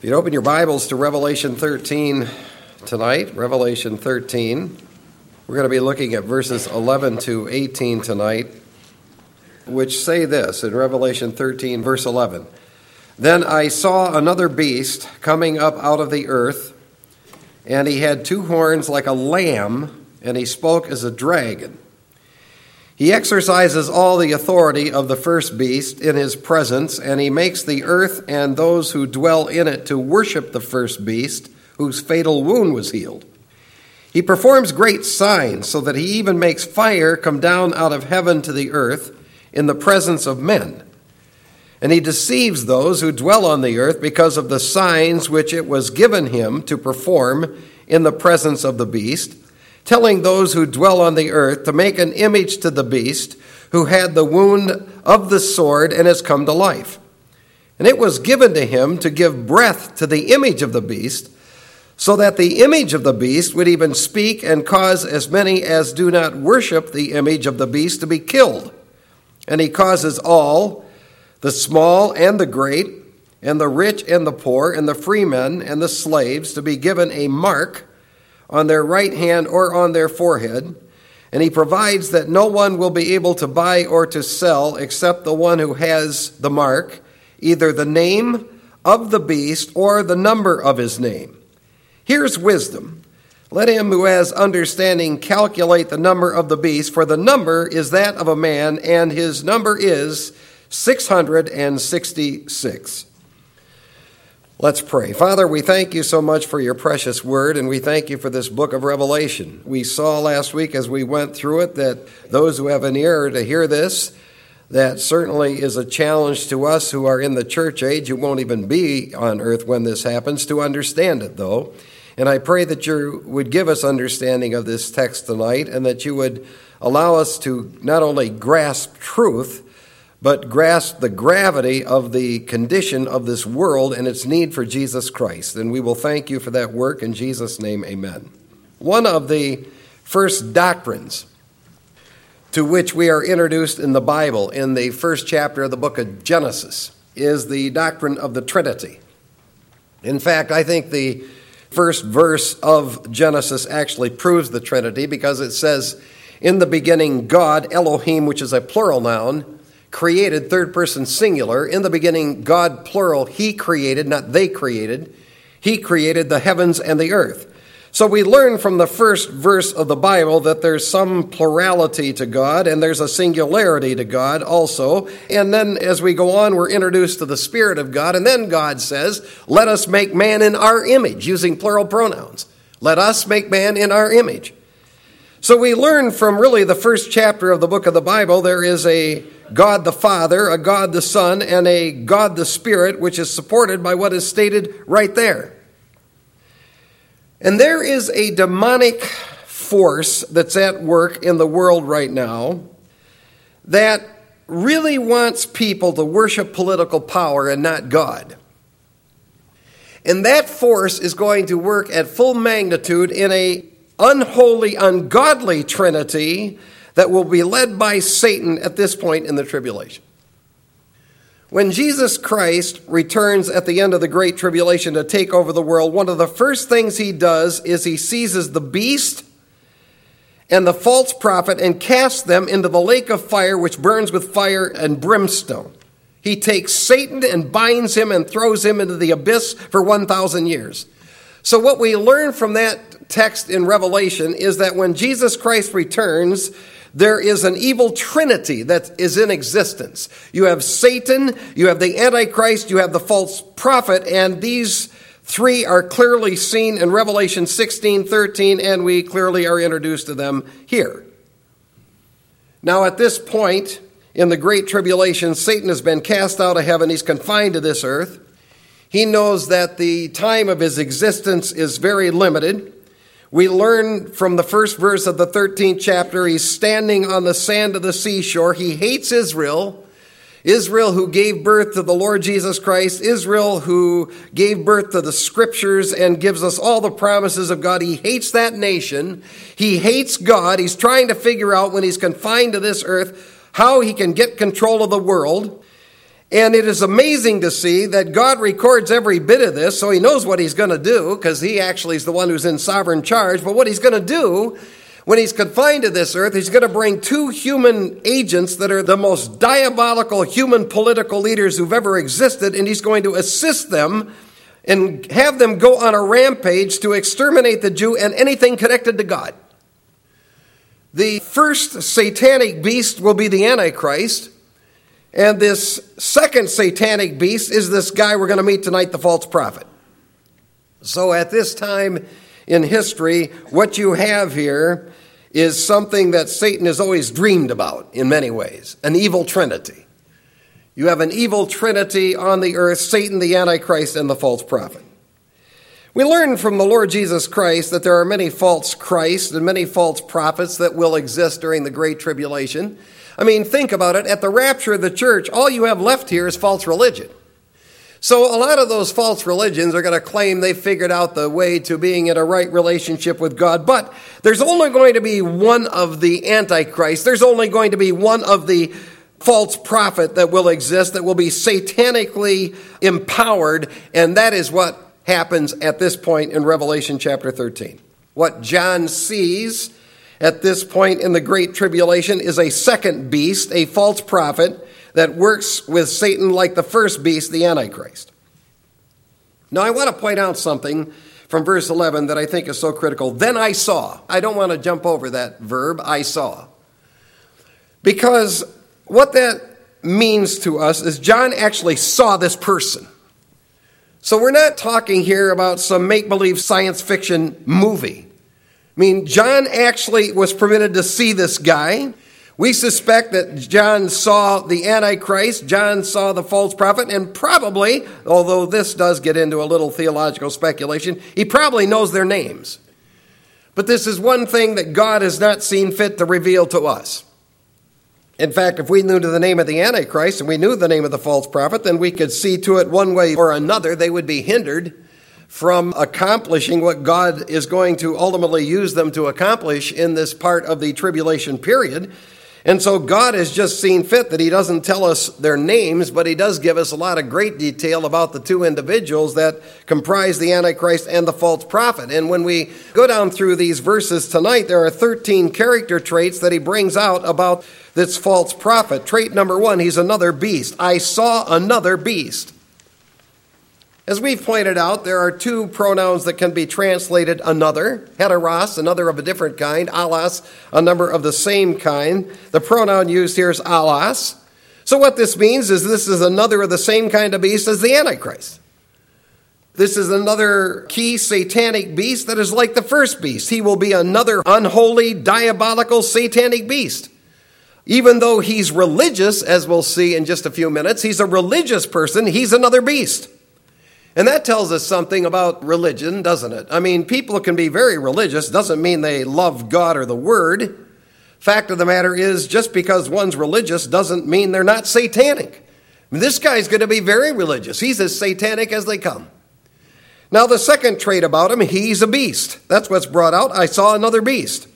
If you'd open your Bibles to Revelation 13 tonight, Revelation 13, we're going to be looking at verses 11 to 18 tonight, which say this in Revelation 13, verse 11. Then I saw another beast coming up out of the earth, and he had two horns like a lamb, and he spoke as a dragon. He exercises all the authority of the first beast in his presence, and he makes the earth and those who dwell in it to worship the first beast, whose fatal wound was healed. He performs great signs, so that he even makes fire come down out of heaven to the earth in the presence of men. And he deceives those who dwell on the earth because of the signs which it was given him to perform in the presence of the beast, telling those who dwell on the earth to make an image to the beast who had the wound of the sword and has come to life. And it was given to him to give breath to the image of the beast, so that the image of the beast would even speak and cause as many as do not worship the image of the beast to be killed. And he causes all, the small and the great, and the rich and the poor, and the freemen and the slaves, to be given a mark on their right hand or on their forehead, and he provides that no one will be able to buy or to sell except the one who has the mark, either the name of the beast or the number of his name. Here's wisdom. Let him who has understanding calculate the number of the beast, for the number is that of a man, and his number is 666. Let's pray. Father, we thank you so much for your precious word, and we thank you for this book of Revelation. We saw last week as we went through it that those who have an ear are to hear this. That certainly is a challenge to us who are in the church age, who won't even be on earth when this happens, to understand it, though. And I pray that you would give us understanding of this text tonight, and that you would allow us to not only grasp truth, but grasp the gravity of the condition of this world and its need for Jesus Christ. And we will thank you for that work. In Jesus' name, amen. One of the first doctrines to which we are introduced in the Bible, in the first chapter of the book of Genesis, is the doctrine of the Trinity. In fact, I think the first verse of Genesis actually proves the Trinity, because it says, "In the beginning, God," Elohim, which is a plural noun, created, third person singular. In the beginning, God, plural, he created, not they created. He created the heavens and the earth. So we learn from the first verse of the Bible that there's some plurality to God, and there's a singularity to God also. And then as we go on, we're introduced to the Spirit of God. And then God says, let us make man in our image, using plural pronouns. Let us make man in our image. So we learn from really the first chapter of the book of the Bible, there is a God the Father, a God the Son, and a God the Spirit, which is supported by what is stated right there. And there is a demonic force that's at work in the world right now that really wants people to worship political power and not God. And that force is going to work at full magnitude in a unholy, ungodly trinity that will be led by Satan at this point in the tribulation. When Jesus Christ returns at the end of the Great Tribulation to take over the world, one of the first things he does is he seizes the beast and the false prophet and casts them into the lake of fire, which burns with fire and brimstone. He takes Satan and binds him and throws him into the abyss for 1,000 years. So what we learn from that text in Revelation is that when Jesus Christ returns, there is an evil trinity that is in existence. You have Satan, you have the Antichrist, you have the false prophet, and these three are clearly seen in Revelation 16, 13, and we clearly are introduced to them here. Now at this point in the Great Tribulation, Satan has been cast out of heaven. He's confined to this earth. He knows that the time of his existence is very limited. We learn from the first verse of the 13th chapter, he's standing on the sand of the seashore. He hates Israel. Israel who gave birth to the Lord Jesus Christ. Israel who gave birth to the scriptures and gives us all the promises of God. He hates that nation. He hates God. He's trying to figure out, when he's confined to this earth, how he can get control of the world. And it is amazing to see that God records every bit of this, so he knows what he's going to do, because he actually is the one who's in sovereign charge. But what he's going to do when he's confined to this earth, he's going to bring two human agents that are the most diabolical human political leaders who've ever existed, and he's going to assist them and have them go on a rampage to exterminate the Jew and anything connected to God. The first satanic beast will be the Antichrist, and this second satanic beast is this guy we're going to meet tonight, the false prophet. So at this time in history, what you have here is something that Satan has always dreamed about in many ways, an evil trinity. You have an evil trinity on the earth, Satan, the Antichrist, and the false prophet. We learn from the Lord Jesus Christ that there are many false Christs and many false prophets that will exist during the Great Tribulation. I mean, think about it. At the rapture of the church, all you have left here is false religion. So a lot of those false religions are going to claim they figured out the way to being in a right relationship with God. But there's only going to be one of the Antichrist. There's only going to be one of the false prophet that will exist, that will be satanically empowered. And that is what happens at this point in Revelation chapter 13. What John sees at this point in the Great Tribulation is a second beast, a false prophet, that works with Satan like the first beast, the Antichrist. Now, I want to point out something from verse 11 that I think is so critical. Then I saw. I don't want to jump over that verb, I saw. Because what that means to us is John actually saw this person. So we're not talking here about some make-believe science fiction movie. I mean, John actually was permitted to see this guy. We suspect that John saw the Antichrist, John saw the false prophet, and probably, although this does get into a little theological speculation, he probably knows their names. But this is one thing that God has not seen fit to reveal to us. In fact, if we knew the name of the Antichrist and we knew the name of the false prophet, then we could see to it one way or another they would be hindered from accomplishing what God is going to ultimately use them to accomplish in this part of the tribulation period. And so God has just seen fit that he doesn't tell us their names, but he does give us a lot of great detail about the two individuals that comprise the Antichrist and the false prophet. And when we go down through these verses tonight, there are 13 character traits that he brings out about this false prophet. Trait number one, he's another beast. I saw another beast. As we've pointed out, there are two pronouns that can be translated another, heteros, another of a different kind, alos, a number of the same kind. The pronoun used here is alos. So what this means is this is another of the same kind of beast as the Antichrist. This is another key satanic beast that is like the first beast. He will be another unholy, diabolical, satanic beast. Even though he's religious, as we'll see in just a few minutes, he's a religious person, he's another beast. And that tells us something about religion, doesn't it? I mean, people can be very religious, doesn't mean they love God or the Word. Fact of the matter is, just because one's religious doesn't mean they're not satanic. I mean, this guy's going to be very religious. He's as satanic as they come. Now, the second trait about him, he's a beast. That's what's brought out. I saw another beast.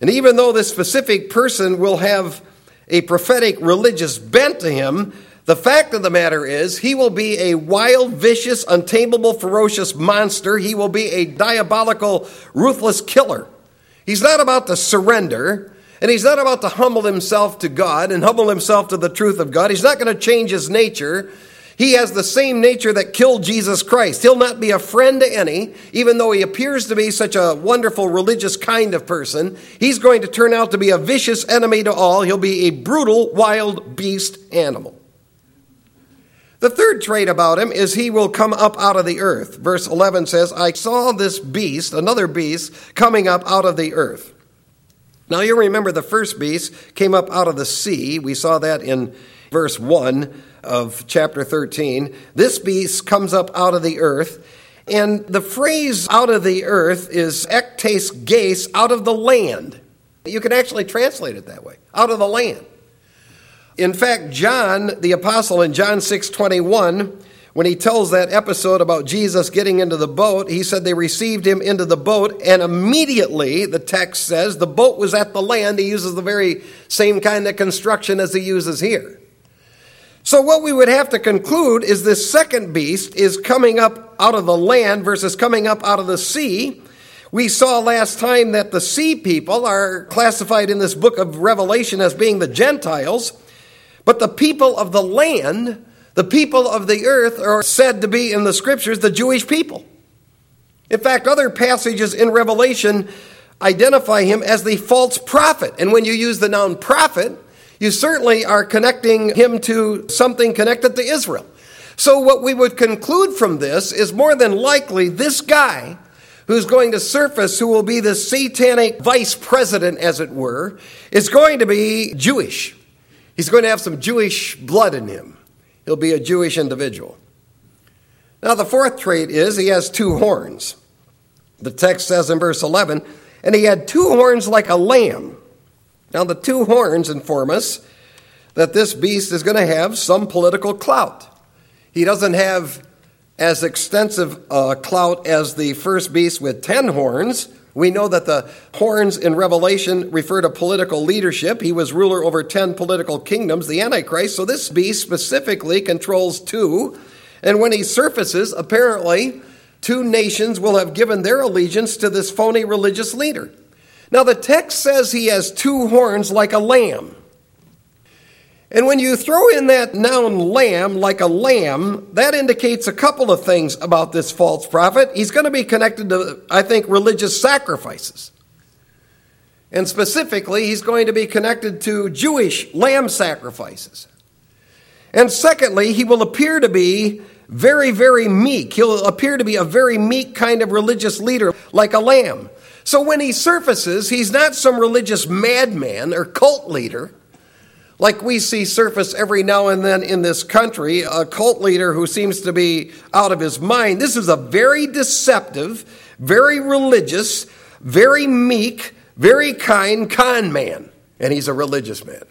And even though this specific person will have a prophetic religious bent to him, the fact of the matter is, he will be a wild, vicious, untamable, ferocious monster. He will be a diabolical, ruthless killer. He's not about to surrender, and he's not about to humble himself to God and humble himself to the truth of God. He's not going to change his nature. He has the same nature that killed Jesus Christ. He'll not be a friend to any, even though he appears to be such a wonderful, religious kind of person. He's going to turn out to be a vicious enemy to all. He'll be a brutal, wild beast animal. The third trait about him is he will come up out of the earth. Verse 11 says, I saw this beast, another beast, coming up out of the earth. Now you remember the first beast came up out of the sea. We saw that in verse 1 of chapter 13. This beast comes up out of the earth. And the phrase out of the earth is ektes geis, out of the land. You can actually translate it that way, out of the land. In fact, John, the apostle, in John 6:21, when he tells that episode about Jesus getting into the boat, he said they received him into the boat, and immediately, the text says, the boat was at the land. He uses the very same kind of construction as he uses here. So what we would have to conclude is this second beast is coming up out of the land versus coming up out of the sea. We saw last time that the sea people are classified in this book of Revelation as being the Gentiles, but the people of the land, the people of the earth, are said to be in the scriptures the Jewish people. In fact, other passages in Revelation identify him as the false prophet. And when you use the noun prophet, you certainly are connecting him to something connected to Israel. So what we would conclude from this is more than likely this guy who's going to surface, who will be the satanic vice president, as it were, is going to be Jewish. He's going to have some Jewish blood in him. He'll be a Jewish individual. Now, the fourth trait is he has two horns. The text says in verse 11, and he had two horns like a lamb. Now, the two horns inform us that this beast is going to have some political clout. He doesn't have as extensive clout as the first beast with 10 horns. We know that the horns in Revelation refer to political leadership. He was ruler over 10 political kingdoms, the Antichrist. So this beast specifically controls 2. And when he surfaces, apparently, 2 nations will have given their allegiance to this phony religious leader. Now, the text says he has 2 horns like a lamb. And when you throw in that noun lamb, like a lamb, that indicates a couple of things about this false prophet. He's going to be connected to, I think, religious sacrifices. And specifically, he's going to be connected to Jewish lamb sacrifices. And secondly, he will appear to be very, very meek. He'll appear to be a very meek kind of religious leader, like a lamb. So when he surfaces, he's not some religious madman or cult leader, like we see surface every now and then in this country, a cult leader who seems to be out of his mind. This is a very deceptive, very religious, very meek, very kind con man, and he's a religious man.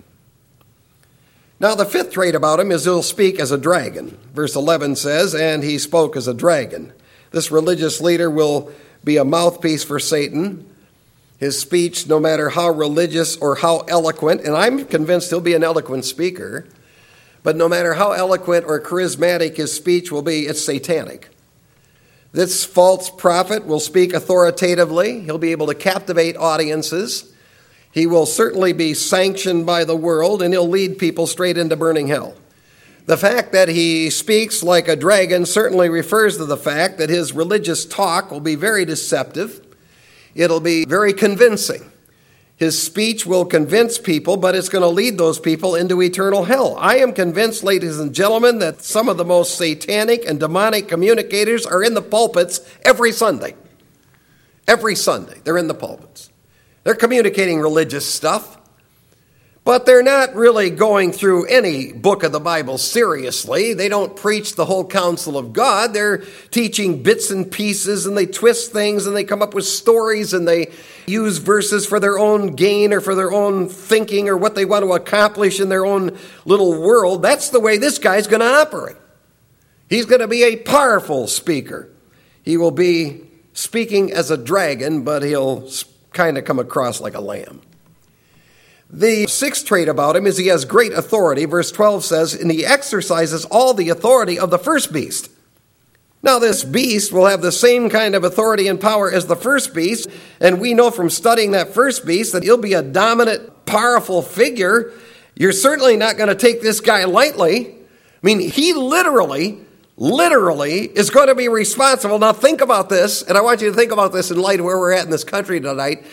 Now, the fifth trait about him is he'll speak as a dragon. Verse 11 says, and he spoke as a dragon. This religious leader will be a mouthpiece for Satan. His speech, no matter how religious or how eloquent, and I'm convinced he'll be an eloquent speaker, but no matter how eloquent or charismatic his speech will be, it's satanic. This false prophet will speak authoritatively. He'll be able to captivate audiences. He will certainly be sanctioned by the world, and he'll lead people straight into burning hell. The fact that he speaks like a dragon certainly refers to the fact that his religious talk will be very deceptive. It'll be very convincing. His speech will convince people, but it's going to lead those people into eternal hell. I am convinced, ladies and gentlemen, that some of the most satanic and demonic communicators are in the pulpits every Sunday. Every Sunday, they're in the pulpits. They're communicating religious stuff, but they're not really going through any book of the Bible seriously. They don't preach the whole counsel of God. They're teaching bits and pieces, and they twist things, and they come up with stories, and they use verses for their own gain or for their own thinking or what they want to accomplish in their own little world. That's the way this guy's going to operate. He's going to be a powerful speaker. He will be speaking as a dragon, but he'll kind of come across like a lamb. The sixth trait about him is he has great authority. Verse 12 says, and he exercises all the authority of the first beast. Now, this beast will have the same kind of authority and power as the first beast, and we know from studying that first beast that he'll be a dominant, powerful figure. You're certainly not going to take this guy lightly. I mean, he literally is going to be responsible. Now think about this, and I want you to think about this in light of where we're at in this country tonight.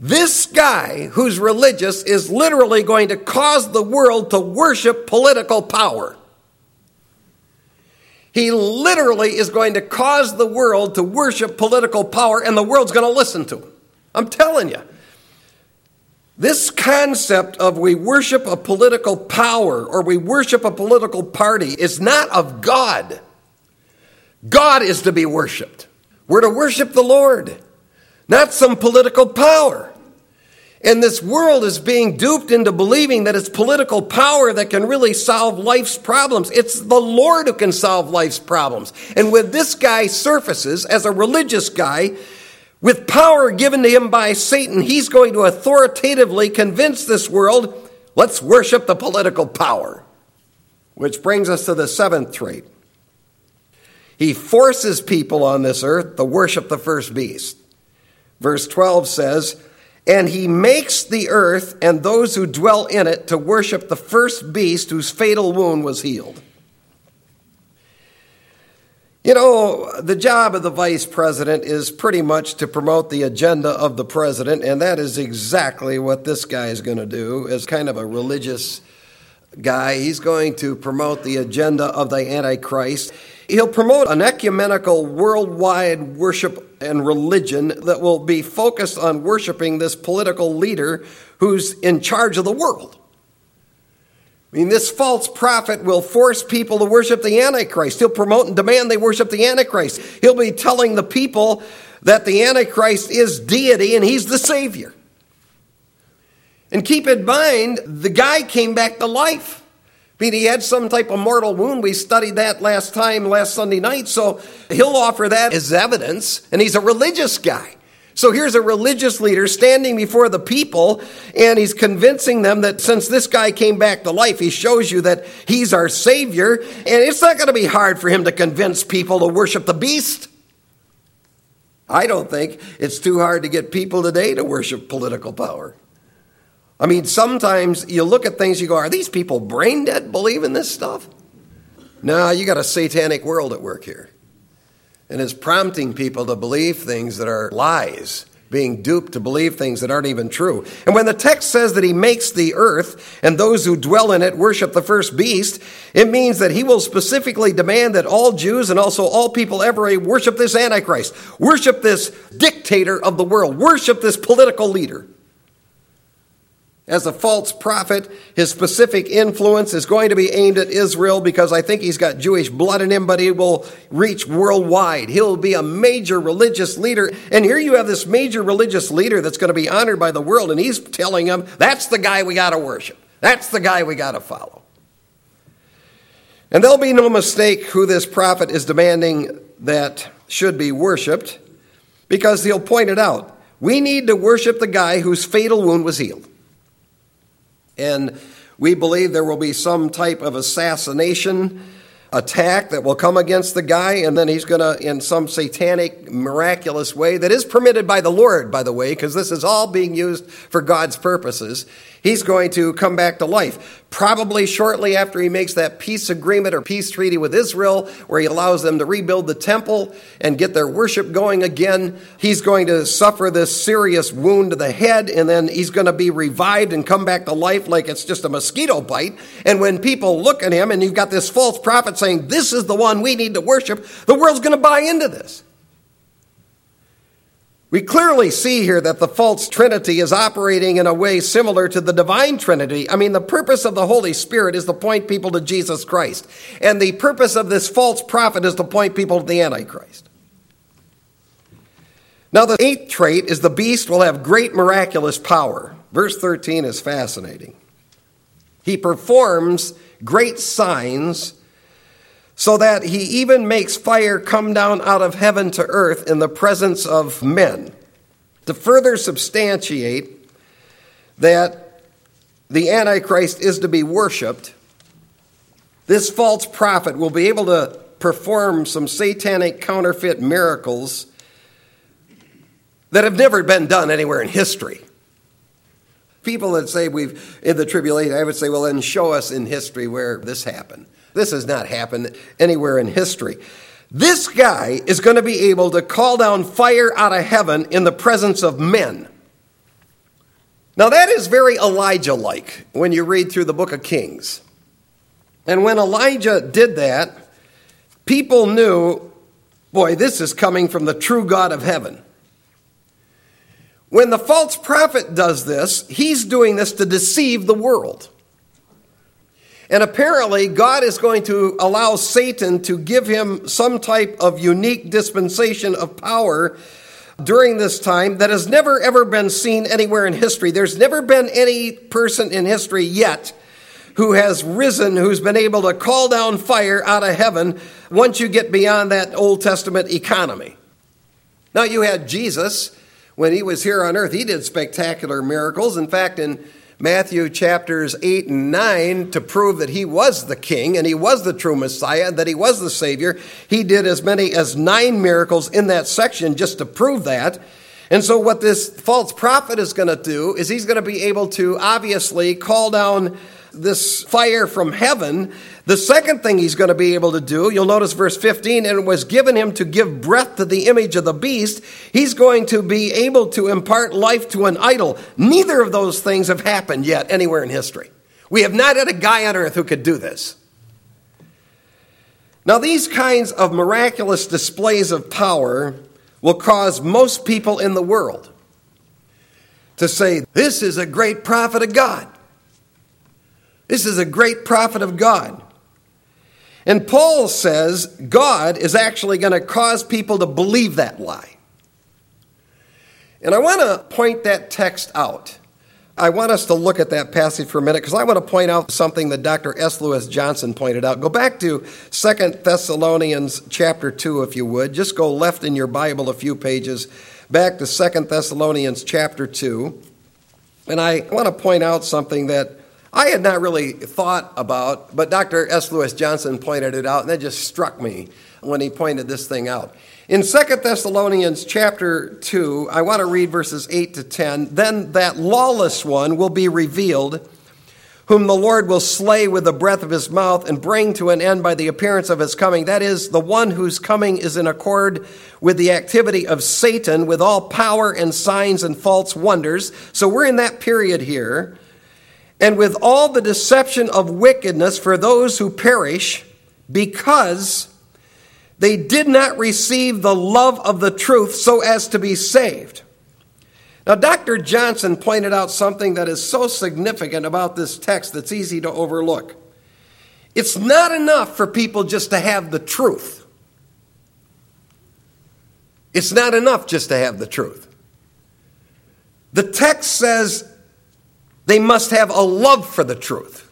This guy who's religious is literally going to cause the world to worship political power. He literally is going to cause the world to worship political power, and the world's going to listen to him. I'm telling you. This concept of we worship a political power or we worship a political party is not of God. God is to be worshiped. We're to worship the Lord, not some political power. And this world is being duped into believing that it's political power that can really solve life's problems. It's the Lord who can solve life's problems. And when this guy surfaces as a religious guy, with power given to him by Satan, he's going to authoritatively convince this world, let's worship the political power. which brings us to the seventh trait. He forces people on this earth to worship the first beast. Verse 12 says, "And he makes the earth and those who dwell in it to worship the first beast whose fatal wound was healed." You know, the job of the vice president is pretty much to promote the agenda of the president, and that is exactly what this guy is going to do. As kind of a religious guy, he's going to promote the agenda of the Antichrist. He'll promote an ecumenical worldwide worship and religion that will be focused on worshiping this political leader who's in charge of the world. I mean, this false prophet will force people to worship the Antichrist. He'll promote and demand they worship the Antichrist. He'll be telling the people that the Antichrist is deity and he's the Savior. And keep in mind, the guy came back to life. I mean, he had some type of mortal wound. We studied that last Sunday night. So he'll offer that as evidence, and he's a religious guy. So here's a religious leader standing before the people, and he's convincing them that since this guy came back to life, he shows you that he's our Savior, and it's not going to be hard for him to convince people to worship the beast. I don't think it's too hard to get people today to worship political power. I mean, sometimes you look at things, you go, are these people brain dead believing this stuff? No, you got a satanic world at work here. And it's prompting people to believe things that are lies, being duped to believe things that aren't even true. And when the text says that he makes the earth and those who dwell in it worship the first beast, it means that he will specifically demand that all Jews and also all people ever worship this Antichrist, worship this dictator of the world, worship this political leader. As a false prophet, his specific influence is going to be aimed at Israel because I think he's got Jewish blood in him, but he will reach worldwide. He'll be a major religious leader. And here you have this major religious leader that's going to be honored by the world, and he's telling them, that's the guy we got to worship. That's the guy we got to follow. And there'll be no mistake who this prophet is demanding that should be worshiped because he'll point it out. We need to worship the guy whose fatal wound was healed. And we believe there will be some type of assassination attack that will come against the guy, and then he's going to, in some satanic, miraculous way that is permitted by the Lord, by the way, because this is all being used for God's purposes, he's going to come back to life. Probably shortly after he makes that peace agreement or peace treaty with Israel, where he allows them to rebuild the temple and get their worship going again, he's going to suffer this serious wound to the head, and then he's going to be revived and come back to life like it's just a mosquito bite. And when people look at him, and you've got this false prophet saying, this is the one we need to worship, the world's going to buy into this. We clearly see here that the false Trinity is operating in a way similar to the divine Trinity. I mean, the purpose of the Holy Spirit is to point people to Jesus Christ. And the purpose of this false prophet is to point people to the Antichrist. Now, the eighth trait is the beast will have great miraculous power. Verse 13 is fascinating. He performs great signs so that he even makes fire come down out of heaven to earth in the presence of men. To further substantiate that the Antichrist is to be worshipped, this false prophet will be able to perform some satanic counterfeit miracles that have never been done anywhere in history. People that say we've in the tribulation, I would say, well, then show us in history where this happened. This has not happened anywhere in history. This guy is going to be able to call down fire out of heaven in the presence of men. Now that is very Elijah-like when you read through the book of Kings. And when Elijah did that, people knew, boy, this is coming from the true God of heaven. When the false prophet does this, he's doing this to deceive the world. And apparently, God is going to allow Satan to give him some type of unique dispensation of power during this time that has never, ever been seen anywhere in history. There's never been any person in history yet who has risen, who's been able to call down fire out of heaven once you get beyond that Old Testament economy. Now, you had Jesus. When he was here on earth, he did spectacular miracles. In fact, in Matthew chapters 8 and 9 to prove that he was the king and he was the true Messiah, that he was the Savior. He did as many as 9 miracles in that section just to prove that. And so what this false prophet is going to do is he's going to be able to obviously call down this fire from heaven. The second thing he's going to be able to do, you'll notice verse 15, and it was given him to give breath to the image of the beast. He's going to be able to impart life to an idol. Neither of those things have happened yet anywhere in history. We have not had a guy on earth who could do this. Now, these kinds of miraculous displays of power will cause most people in the world to say, this is a great prophet of God. This is a great prophet of God. And Paul says God is actually going to cause people to believe that lie. And I want to point that text out. I want us to look at that passage for a minute because I want to point out something that Dr. S. Lewis Johnson pointed out. Go back to 2 Thessalonians chapter 2, if you would. Just go left in your Bible a few pages, back to 2 Thessalonians chapter 2. And I want to point out something that I had not really thought about, but Dr. S. Lewis Johnson pointed it out, and that just struck me when he pointed this thing out. In 2 Thessalonians chapter 2, I want to read verses 8 to 10. Then that lawless one will be revealed, whom the Lord will slay with the breath of his mouth and bring to an end by the appearance of his coming. That is, the one whose coming is in accord with the activity of Satan, with all power and signs and false wonders. So we're in that period here. And with all the deception of wickedness for those who perish, because they did not receive the love of the truth so as to be saved. Now, Dr. Johnson pointed out something that is so significant about this text that's easy to overlook. It's not enough for people just to have the truth. It's not enough just to have the truth. The text says, they must have a love for the truth.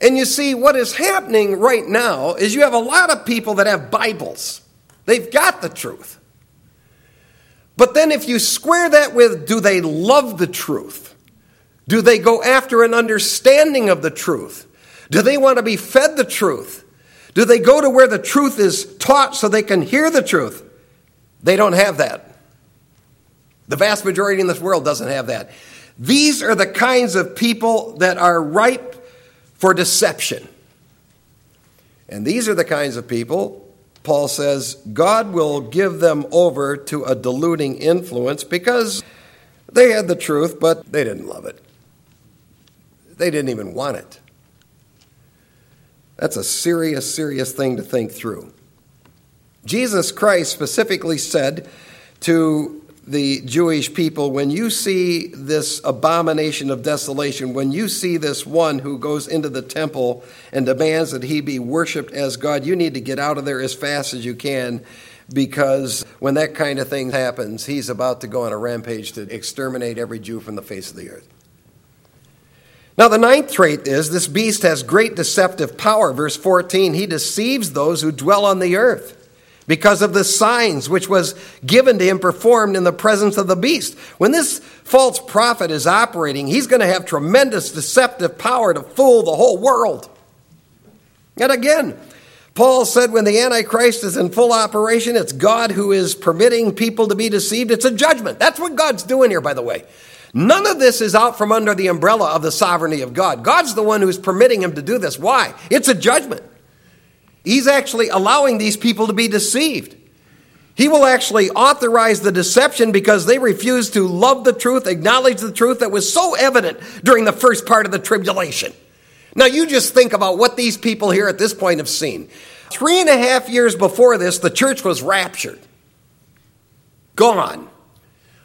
And you see, what is happening right now is you have a lot of people that have Bibles. They've got the truth. But then if you square that with, do they love the truth? Do they go after an understanding of the truth? Do they want to be fed the truth? Do they go to where the truth is taught so they can hear the truth? They don't have that. The vast majority in this world doesn't have that. These are the kinds of people that are ripe for deception. And these are the kinds of people, Paul says, God will give them over to a deluding influence because they had the truth, but they didn't love it. They didn't even want it. That's a serious, serious thing to think through. Jesus Christ specifically said to the Jewish people, when you see this abomination of desolation, when you see this one who goes into the temple and demands that he be worshiped as God, you need to get out of there as fast as you can, because when that kind of thing happens, he's about to go on a rampage to exterminate every Jew from the face of the earth. Now, the ninth trait is this beast has great deceptive power. Verse 14, he deceives those who dwell on the earth, because of the signs which was given to him performed in the presence of the beast. When this false prophet is operating, he's going to have tremendous deceptive power to fool the whole world. And again, Paul said when the Antichrist is in full operation, it's God who is permitting people to be deceived. It's a judgment. That's what God's doing here, by the way. None of this is out from under the umbrella of the sovereignty of God. God's the one who's permitting him to do this. Why? It's a judgment. He's actually allowing these people to be deceived. He will actually authorize the deception because they refuse to love the truth, acknowledge the truth that was so evident during the first part of the tribulation. Now, you just think about what these people here at this point have seen. 3.5 years before this, the church was raptured. Gone.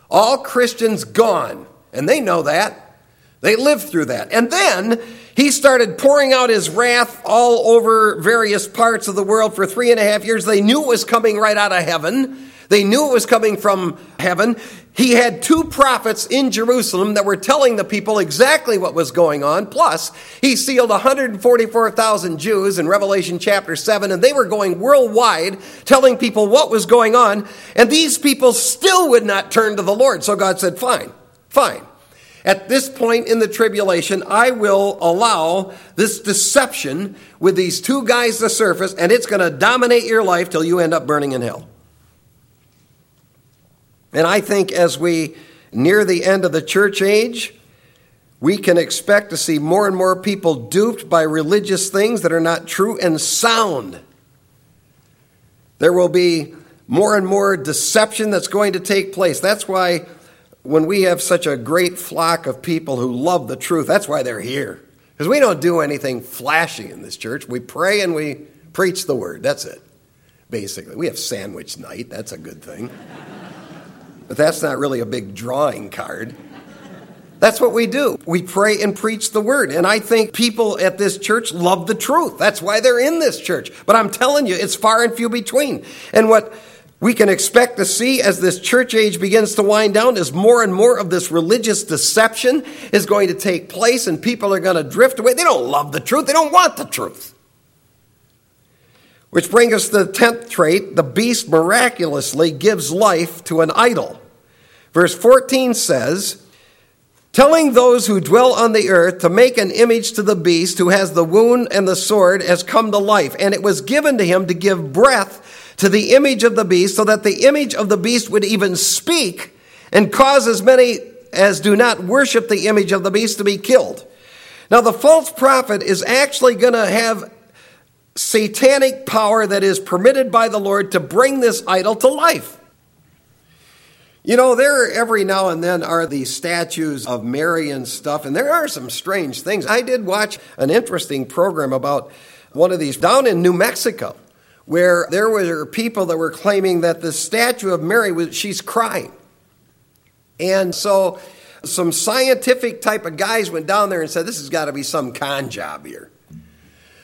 All Christians gone. And they know that. They lived through that. And then he started pouring out his wrath all over various parts of the world for 3.5 years. They knew it was coming right out of heaven. They knew it was coming from heaven. He had 2 prophets in Jerusalem that were telling the people exactly what was going on. Plus, he sealed 144,000 Jews in Revelation chapter 7, and they were going worldwide telling people what was going on. And these people still would not turn to the Lord. So God said, fine. At this point in the tribulation, I will allow this deception with these two guys to surface, and it's going to dominate your life till you end up burning in hell. And I think as we near the end of the church age, we can expect to see more and more people duped by religious things that are not true and sound. There will be more and more deception that's going to take place. That's why when we have such a great flock of people who love the truth, that's why they're here. Because we don't do anything flashy in this church. We pray and we preach the word. That's it, basically. We have sandwich night. That's a good thing. But that's not really a big drawing card. That's what we do. We pray and preach the word. And I think people at this church love the truth. That's why they're in this church. But I'm telling you, it's far and few between. And what we can expect to see as this church age begins to wind down is more and more of this religious deception is going to take place, and people are going to drift away. They don't love the truth. They don't want the truth. Which brings us to the 10th trait. The beast miraculously gives life to an idol. Verse 14 says, telling those who dwell on the earth to make an image to the beast who has the wound and the sword has come to life. And it was given to him to give breath to the image of the beast, so that the image of the beast would even speak and cause as many as do not worship the image of the beast to be killed. Now, the false prophet is actually going to have satanic power that is permitted by the Lord to bring this idol to life. You know, there every now and then are these statues of Mary and stuff, and there are some strange things. I did watch an interesting program about one of these down in New Mexico, where there were people that were claiming that the statue of Mary, she's crying. And so some scientific type of guys went down there and said, this has got to be some con job here.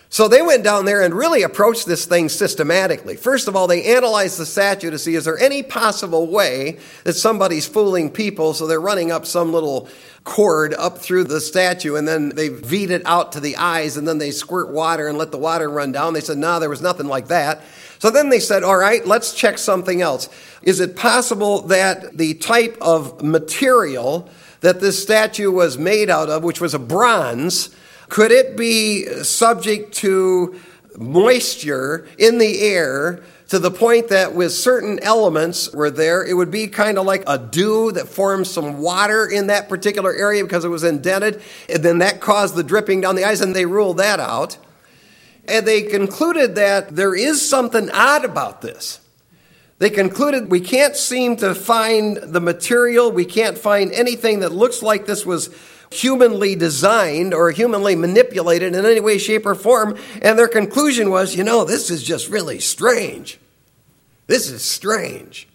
So they went down there and really approached this thing systematically. First of all, they analyzed the statue to see, is there any possible way that somebody's fooling people? So they're running up some little cord up through the statue, and then they V'd it out to the eyes, and then they squirt water and let the water run down. They said, no, there was nothing like that. So then they said, all right, let's check something else. Is it possible that the type of material that this statue was made out of, which was a bronze, could it be subject to moisture in the air to the point that with certain elements were there, it would be kind of like a dew that forms some water in that particular area because it was indented, and then that caused the dripping down the ice, and they ruled that out. And they concluded that there is something odd about this. They concluded we can't seem to find the material, we can't find anything that looks like this was humanly designed or humanly manipulated in any way, shape, or form. And their conclusion was, you know, this is just really strange. This is strange.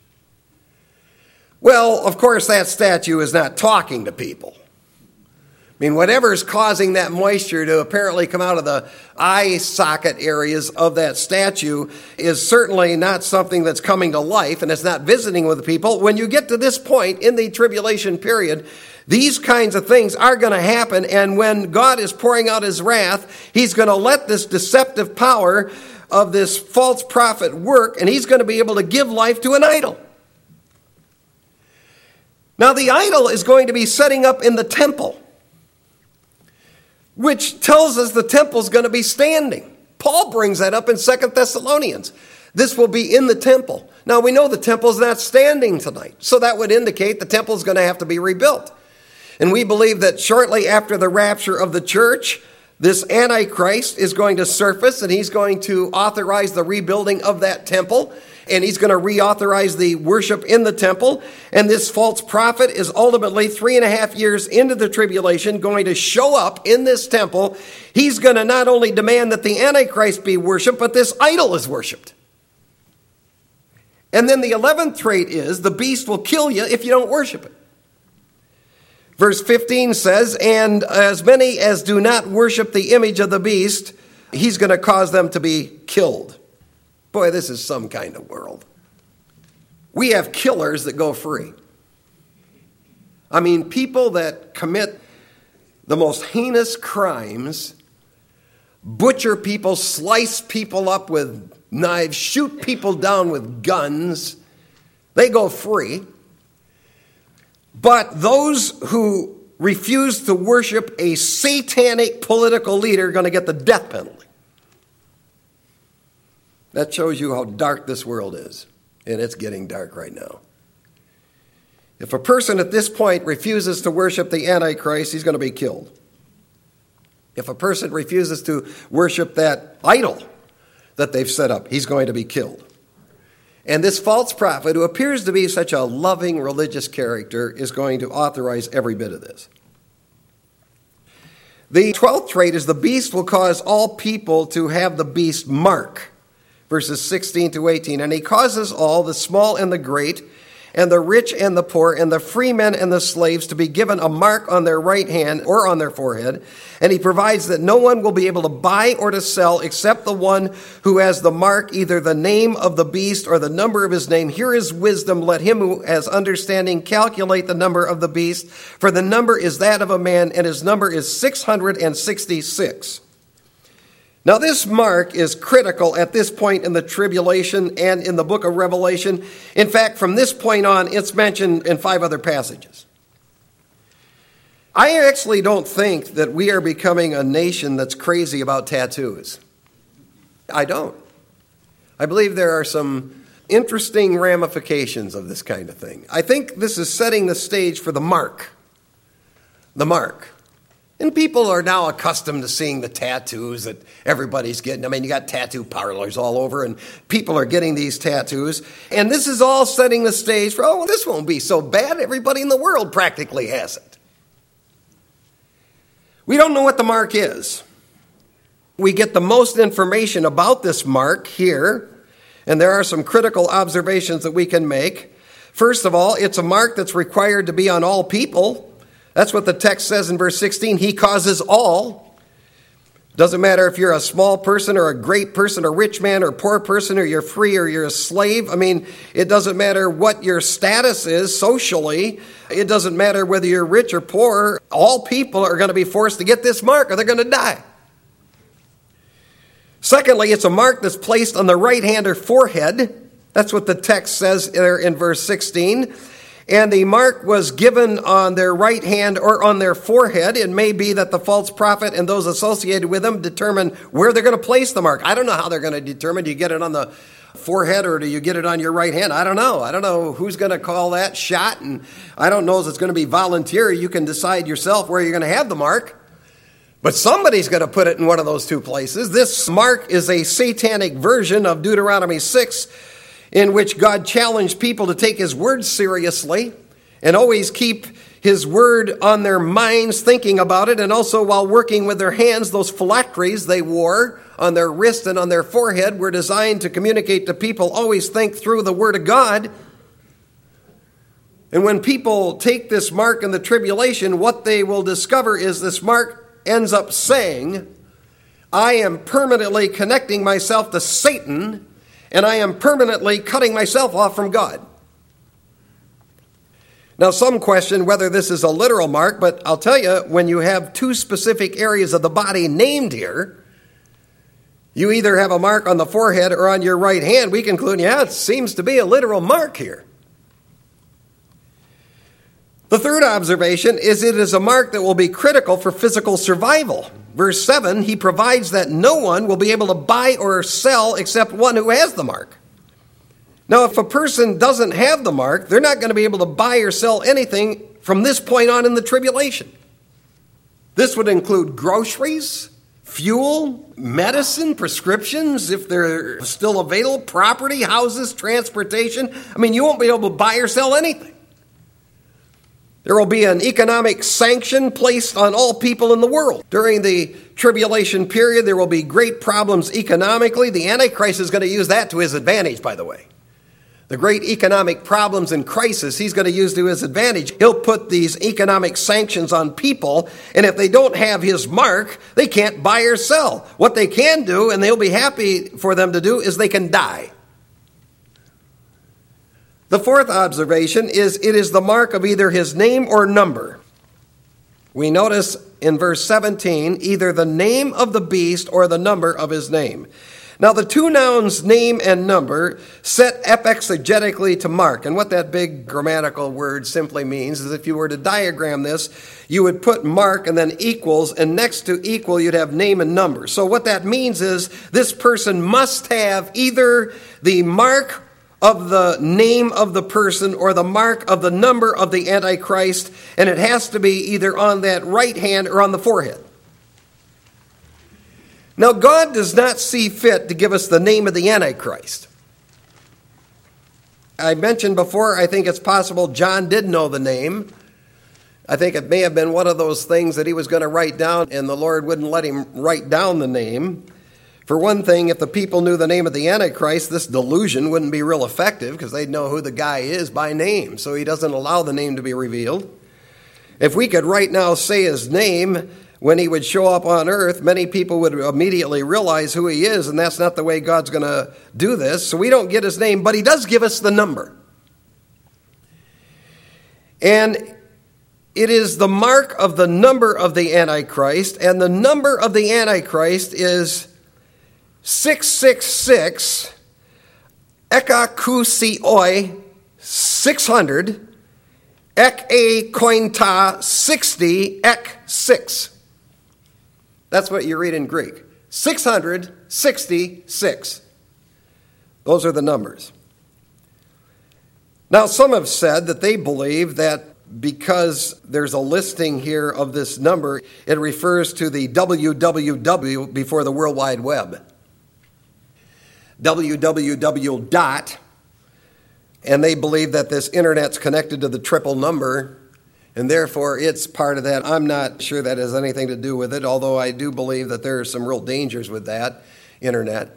Well, of course, that statue is not talking to people. I mean, whatever's causing that moisture to apparently come out of the eye socket areas of that statue is certainly not something that's coming to life, and it's not visiting with the people. When you get to this point in the tribulation period, these kinds of things are going to happen, and when God is pouring out his wrath, he's going to let this deceptive power of this false prophet work, and he's going to be able to give life to an idol. Now, the idol is going to be setting up in the temple, which tells us the temple's going to be standing. Paul brings that up in 2 Thessalonians. This will be in the temple. Now, we know the temple's not standing tonight, so that would indicate the temple's going to have to be rebuilt. And we believe that shortly after the rapture of the church, this Antichrist is going to surface, and he's going to authorize the rebuilding of that temple, and he's going to reauthorize the worship in the temple. And this false prophet is ultimately 3.5 years into the tribulation going to show up in this temple. He's going to not only demand that the Antichrist be worshiped, but this idol is worshiped. And then the 11th trait is the beast will kill you if you don't worship it. Verse 15 says, and as many as do not worship the image of the beast, he's going to cause them to be killed. Boy, this is some kind of world. We have killers that go free. I mean, people that commit the most heinous crimes, butcher people, slice people up with knives, shoot people down with guns, they go free. But those who refused to worship a satanic political leader going to get the death penalty. That shows you how dark this world is, and it's getting dark right now. If a person at this point refuses to worship the Antichrist, he's going to be killed. If a person refuses to worship that idol that they've set up, he's going to be killed. And this false prophet, who appears to be such a loving religious character, is going to authorize every bit of this. The 12th trait is the beast will cause all people to have the beast mark, verses 16 to 18. And he causes all, the small and the great, and the rich and the poor, and the freemen and the slaves, to be given a mark on their right hand or on their forehead. And he provides that no one will be able to buy or to sell except the one who has the mark, either the name of the beast or the number of his name. Here is wisdom. Let him who has understanding calculate the number of the beast, for the number is that of a man, and his number is 666. Now, this mark is critical at this point in the tribulation and in the book of Revelation. In fact, from this point on, it's mentioned in 5 other passages. I actually don't think that we are becoming a nation that's crazy about tattoos. I don't. I believe there are some interesting ramifications of this kind of thing. I think this is setting the stage for the mark. The mark. And people are now accustomed to seeing the tattoos that everybody's getting. I mean, you got tattoo parlors all over, and people are getting these tattoos. And this is all setting the stage for, oh, this won't be so bad. Everybody in the world practically has it. We don't know what the mark is. We get the most information about this mark here, and there are some critical observations that we can make. First of all, it's a mark that's required to be on all people. That's what the text says in verse 16. He causes all. Doesn't matter if you're a small person or a great person or rich man or poor person or you're free or you're a slave. I mean, it doesn't matter what your status is socially. It doesn't matter whether you're rich or poor. All people are going to be forced to get this mark or they're going to die. Secondly, it's a mark that's placed on the right hand or forehead. That's what the text says there in verse 16. And the mark was given on their right hand or on their forehead. It may be that the false prophet and those associated with him determine where they're going to place the mark. I don't know how they're going to determine. Do you get it on the forehead or do you get it on your right hand? I don't know. I don't know who's going to call that shot. And I don't know if it's going to be voluntary. You can decide yourself where you're going to have the mark. But somebody's going to put it in one of those two places. This mark is a satanic version of Deuteronomy 6, in which God challenged people to take his word seriously and always keep his word on their minds, thinking about it, and also while working with their hands. Those phylacteries they wore on their wrist and on their forehead were designed to communicate to people, always think through the word of God. And when people take this mark in the tribulation, what they will discover is this mark ends up saying, I am permanently connecting myself to Satan, and I am permanently cutting myself off from God. Now, some question whether this is a literal mark, but I'll tell you, when you have 2 specific areas of the body named here, you either have a mark on the forehead or on your right hand. We conclude, yeah, it seems to be a literal mark here. The third observation is it is a mark that will be critical for physical survival. Verse 7, he provides that no one will be able to buy or sell except one who has the mark. Now, if a person doesn't have the mark, they're not going to be able to buy or sell anything from this point on in the tribulation. This would include groceries, fuel, medicine, prescriptions, if they're still available, property, houses, transportation. I mean, you won't be able to buy or sell anything. There will be an economic sanction placed on all people in the world. During the tribulation period, there will be great problems economically. The Antichrist is going to use that to his advantage, by the way. The great economic problems and crisis he's going to use to his advantage. He'll put these economic sanctions on people, and if they don't have his mark, they can't buy or sell. What they can do, and they'll be happy for them to do, is they can die. The fourth observation is it is the mark of either his name or number. We notice in verse 17, either the name of the beast or the number of his name. Now, the two nouns, name and number, set epexegetically to mark. And what that big grammatical word simply means is if you were to diagram this, you would put mark and then equals, and next to equal, you'd have name and number. So what that means is this person must have either the mark of the name of the person or the mark of the number of the Antichrist, and it has to be either on that right hand or on the forehead. Now, God does not see fit to give us the name of the Antichrist. I mentioned before, I think it's possible John did know the name. I think it may have been one of those things that he was going to write down, and the Lord wouldn't let him write down the name. For one thing, if the people knew the name of the Antichrist, this delusion wouldn't be real effective because they'd know who the guy is by name. So he doesn't allow the name to be revealed. If we could right now say his name, when he would show up on earth, many people would immediately realize who he is, and that's not the way God's going to do this. So we don't get his name, but he does give us the number. And it is the mark of the number of the Antichrist, and the number of the Antichrist is 666, ekakusioi, 600, ek-a kointa, 60, ek-6. That's what you read in Greek. 666. Those are the numbers. Now, some have said that they believe that because there's a listing here of this number, it refers to the www before the World Wide Web. www dot, and they believe that this internet's connected to the triple number, and therefore it's part of that. I'm not sure that has anything to do with it, although I do believe that there are some real dangers with that internet.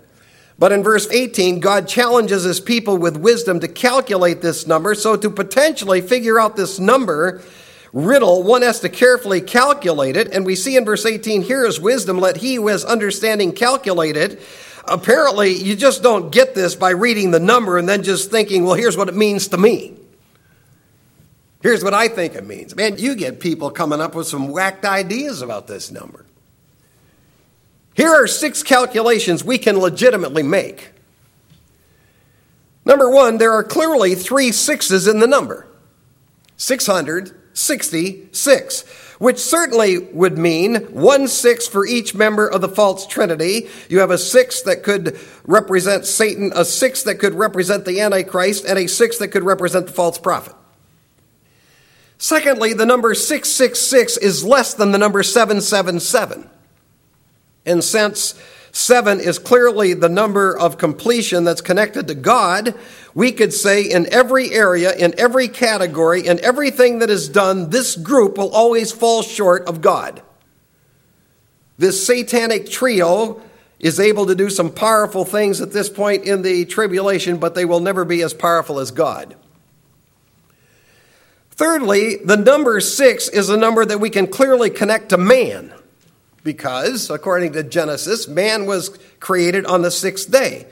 But in verse 18, God challenges his people with wisdom to calculate this number. So to potentially figure out this number riddle, one has to carefully calculate it. And we see in verse 18, here is wisdom, let he who has understanding calculate it. Apparently, you just don't get this by reading the number and then just thinking, well, here's what it means to me. Here's what I think it means. Man, you get people coming up with some whacked ideas about this number. Here are 6 calculations we can legitimately make. Number 1, there are clearly 3 6s in the number. 666, which certainly would mean 1 6 for each member of the false trinity. You have a 6 that could represent Satan, a 6 that could represent the Antichrist, and a 6 that could represent the false prophet. Secondly, the number 666 is less than the number 777. And since 7 is clearly the number of completion that's connected to God, we could say in every area, in every category, in everything that is done, this group will always fall short of God. This satanic trio is able to do some powerful things at this point in the tribulation, but they will never be as powerful as God. Thirdly, the number 6 is a number that we can clearly connect to man. Because, according to Genesis, man was created on the 6th day.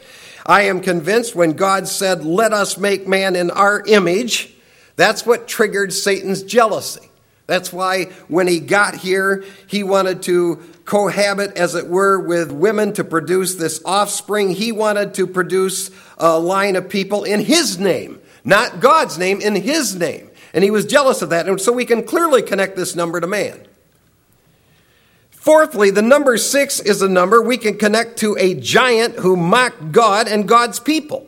I am convinced when God said, let us make man in our image, that's what triggered Satan's jealousy. That's why when he got here, he wanted to cohabit, as it were, with women to produce this offspring. He wanted to produce a line of people in his name, not God's name, in his name. And he was jealous of that. And so we can clearly connect this number to man. Fourthly, the number 6 is a number we can connect to a giant who mocked God and God's people.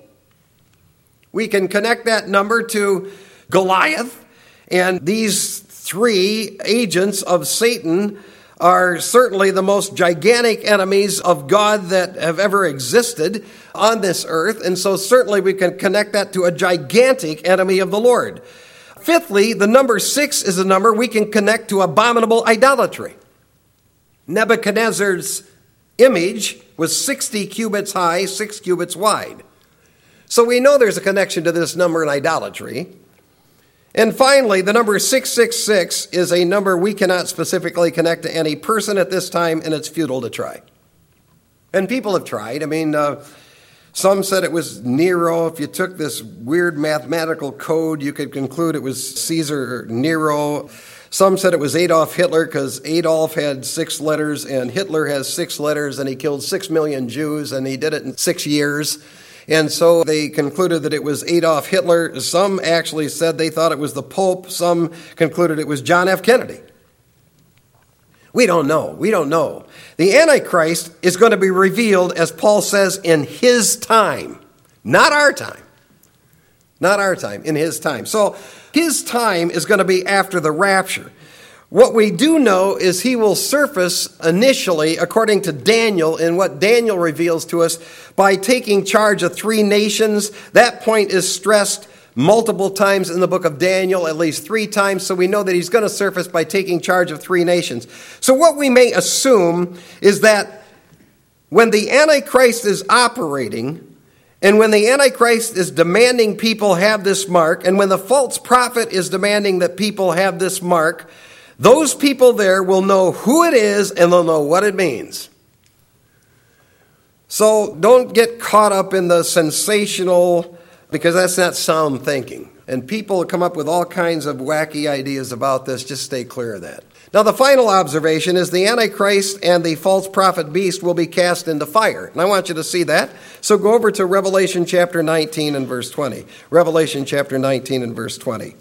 We can connect that number to Goliath, and these 3 agents of Satan are certainly the most gigantic enemies of God that have ever existed on this earth, and so certainly we can connect that to a gigantic enemy of the Lord. Fifthly, the number 6 is a number we can connect to abominable idolatry. Nebuchadnezzar's image was 60 cubits high, 6 cubits wide. So we know there's a connection to this number in idolatry. And finally, the number 666 is a number we cannot specifically connect to any person at this time, and it's futile to try. And people have tried. Some said it was Nero. If you took this weird mathematical code, you could conclude it was Caesar or Nero. Some said it was Adolf Hitler because Adolf had 6 letters and Hitler has 6 letters and he killed 6 million Jews and he did it in 6 years. And so they concluded that it was Adolf Hitler. Some actually said they thought it was the Pope. Some concluded it was John F. Kennedy. We don't know. We don't know. The Antichrist is going to be revealed, as Paul says, in his time. Not our time. Not our time, in his time. So his time is going to be after the rapture. What we do know is he will surface initially, according to Daniel, and what Daniel reveals to us, by taking charge of 3 nations. That point is stressed multiple times in the book of Daniel, at least 3 times, so we know that he's going to surface by taking charge of 3 nations. So what we may assume is that when the Antichrist is operating, and when the Antichrist is demanding people have this mark, and when the false prophet is demanding that people have this mark, those people there will know who it is and they'll know what it means. So don't get caught up in the sensational, because that's not sound thinking. And people come up with all kinds of wacky ideas about this. Just stay clear of that. Now, the final observation is the Antichrist and the false prophet beast will be cast into fire. And I want you to see that. So go over to Revelation chapter 19 and verse 20. Revelation chapter 19 and verse 20.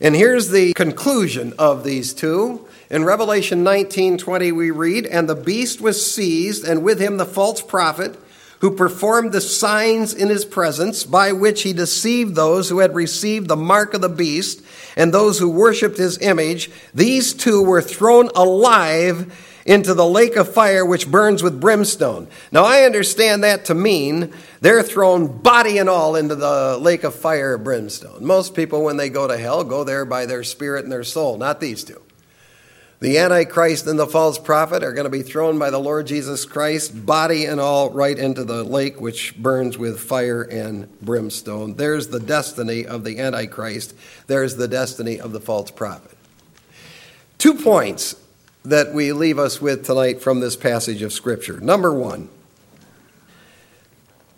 And here's the conclusion of these two. In Revelation 19:20 we read, "And the beast was seized, and with him the false prophet, who performed the signs in his presence, by which he deceived those who had received the mark of the beast, and those who worshipped his image. These two were thrown alive into the lake of fire, which burns with brimstone." Now, I understand that to mean they're thrown body and all into the lake of fire of brimstone. Most people, when they go to hell, go there by their spirit and their soul, not these two. The Antichrist and the false prophet are going to be thrown by the Lord Jesus Christ, body and all, right into the lake which burns with fire and brimstone. There's the destiny of the Antichrist. There's the destiny of the false prophet. 2 points that we leave us with tonight from this passage of Scripture. Number one,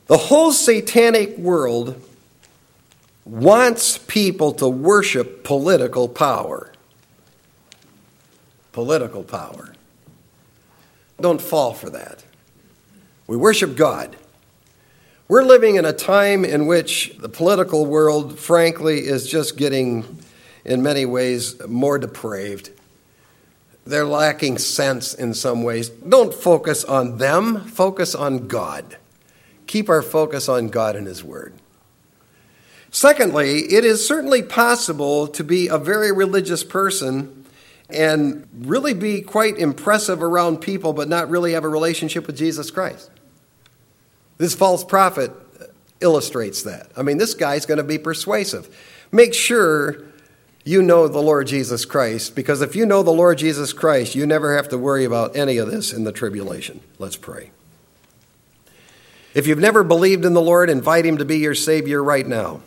the whole satanic world wants people to worship political power. Political power. Don't fall for that. We worship God. We're living in a time in which the political world, frankly, is just getting, in many ways, more depraved. They're lacking sense in some ways. Don't focus on them. Focus on God. Keep our focus on God and His Word. Secondly, it is certainly possible to be a very religious person and really be quite impressive around people but not really have a relationship with Jesus Christ. This false prophet illustrates that. I mean, this guy's going to be persuasive. Make sure you know the Lord Jesus Christ, because if you know the Lord Jesus Christ, you never have to worry about any of this in the tribulation. Let's pray. If you've never believed in the Lord, invite Him to be your Savior right now.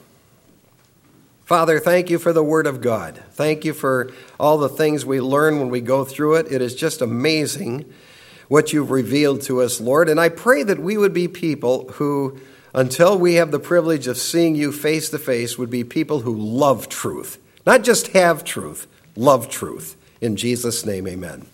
Father, thank you for the Word of God. Thank you for all the things we learn when we go through it. It is just amazing what you've revealed to us, Lord. And I pray that we would be people who, until we have the privilege of seeing you face to face, would be people who love truth. Not just have truth, love truth. In Jesus' name, amen.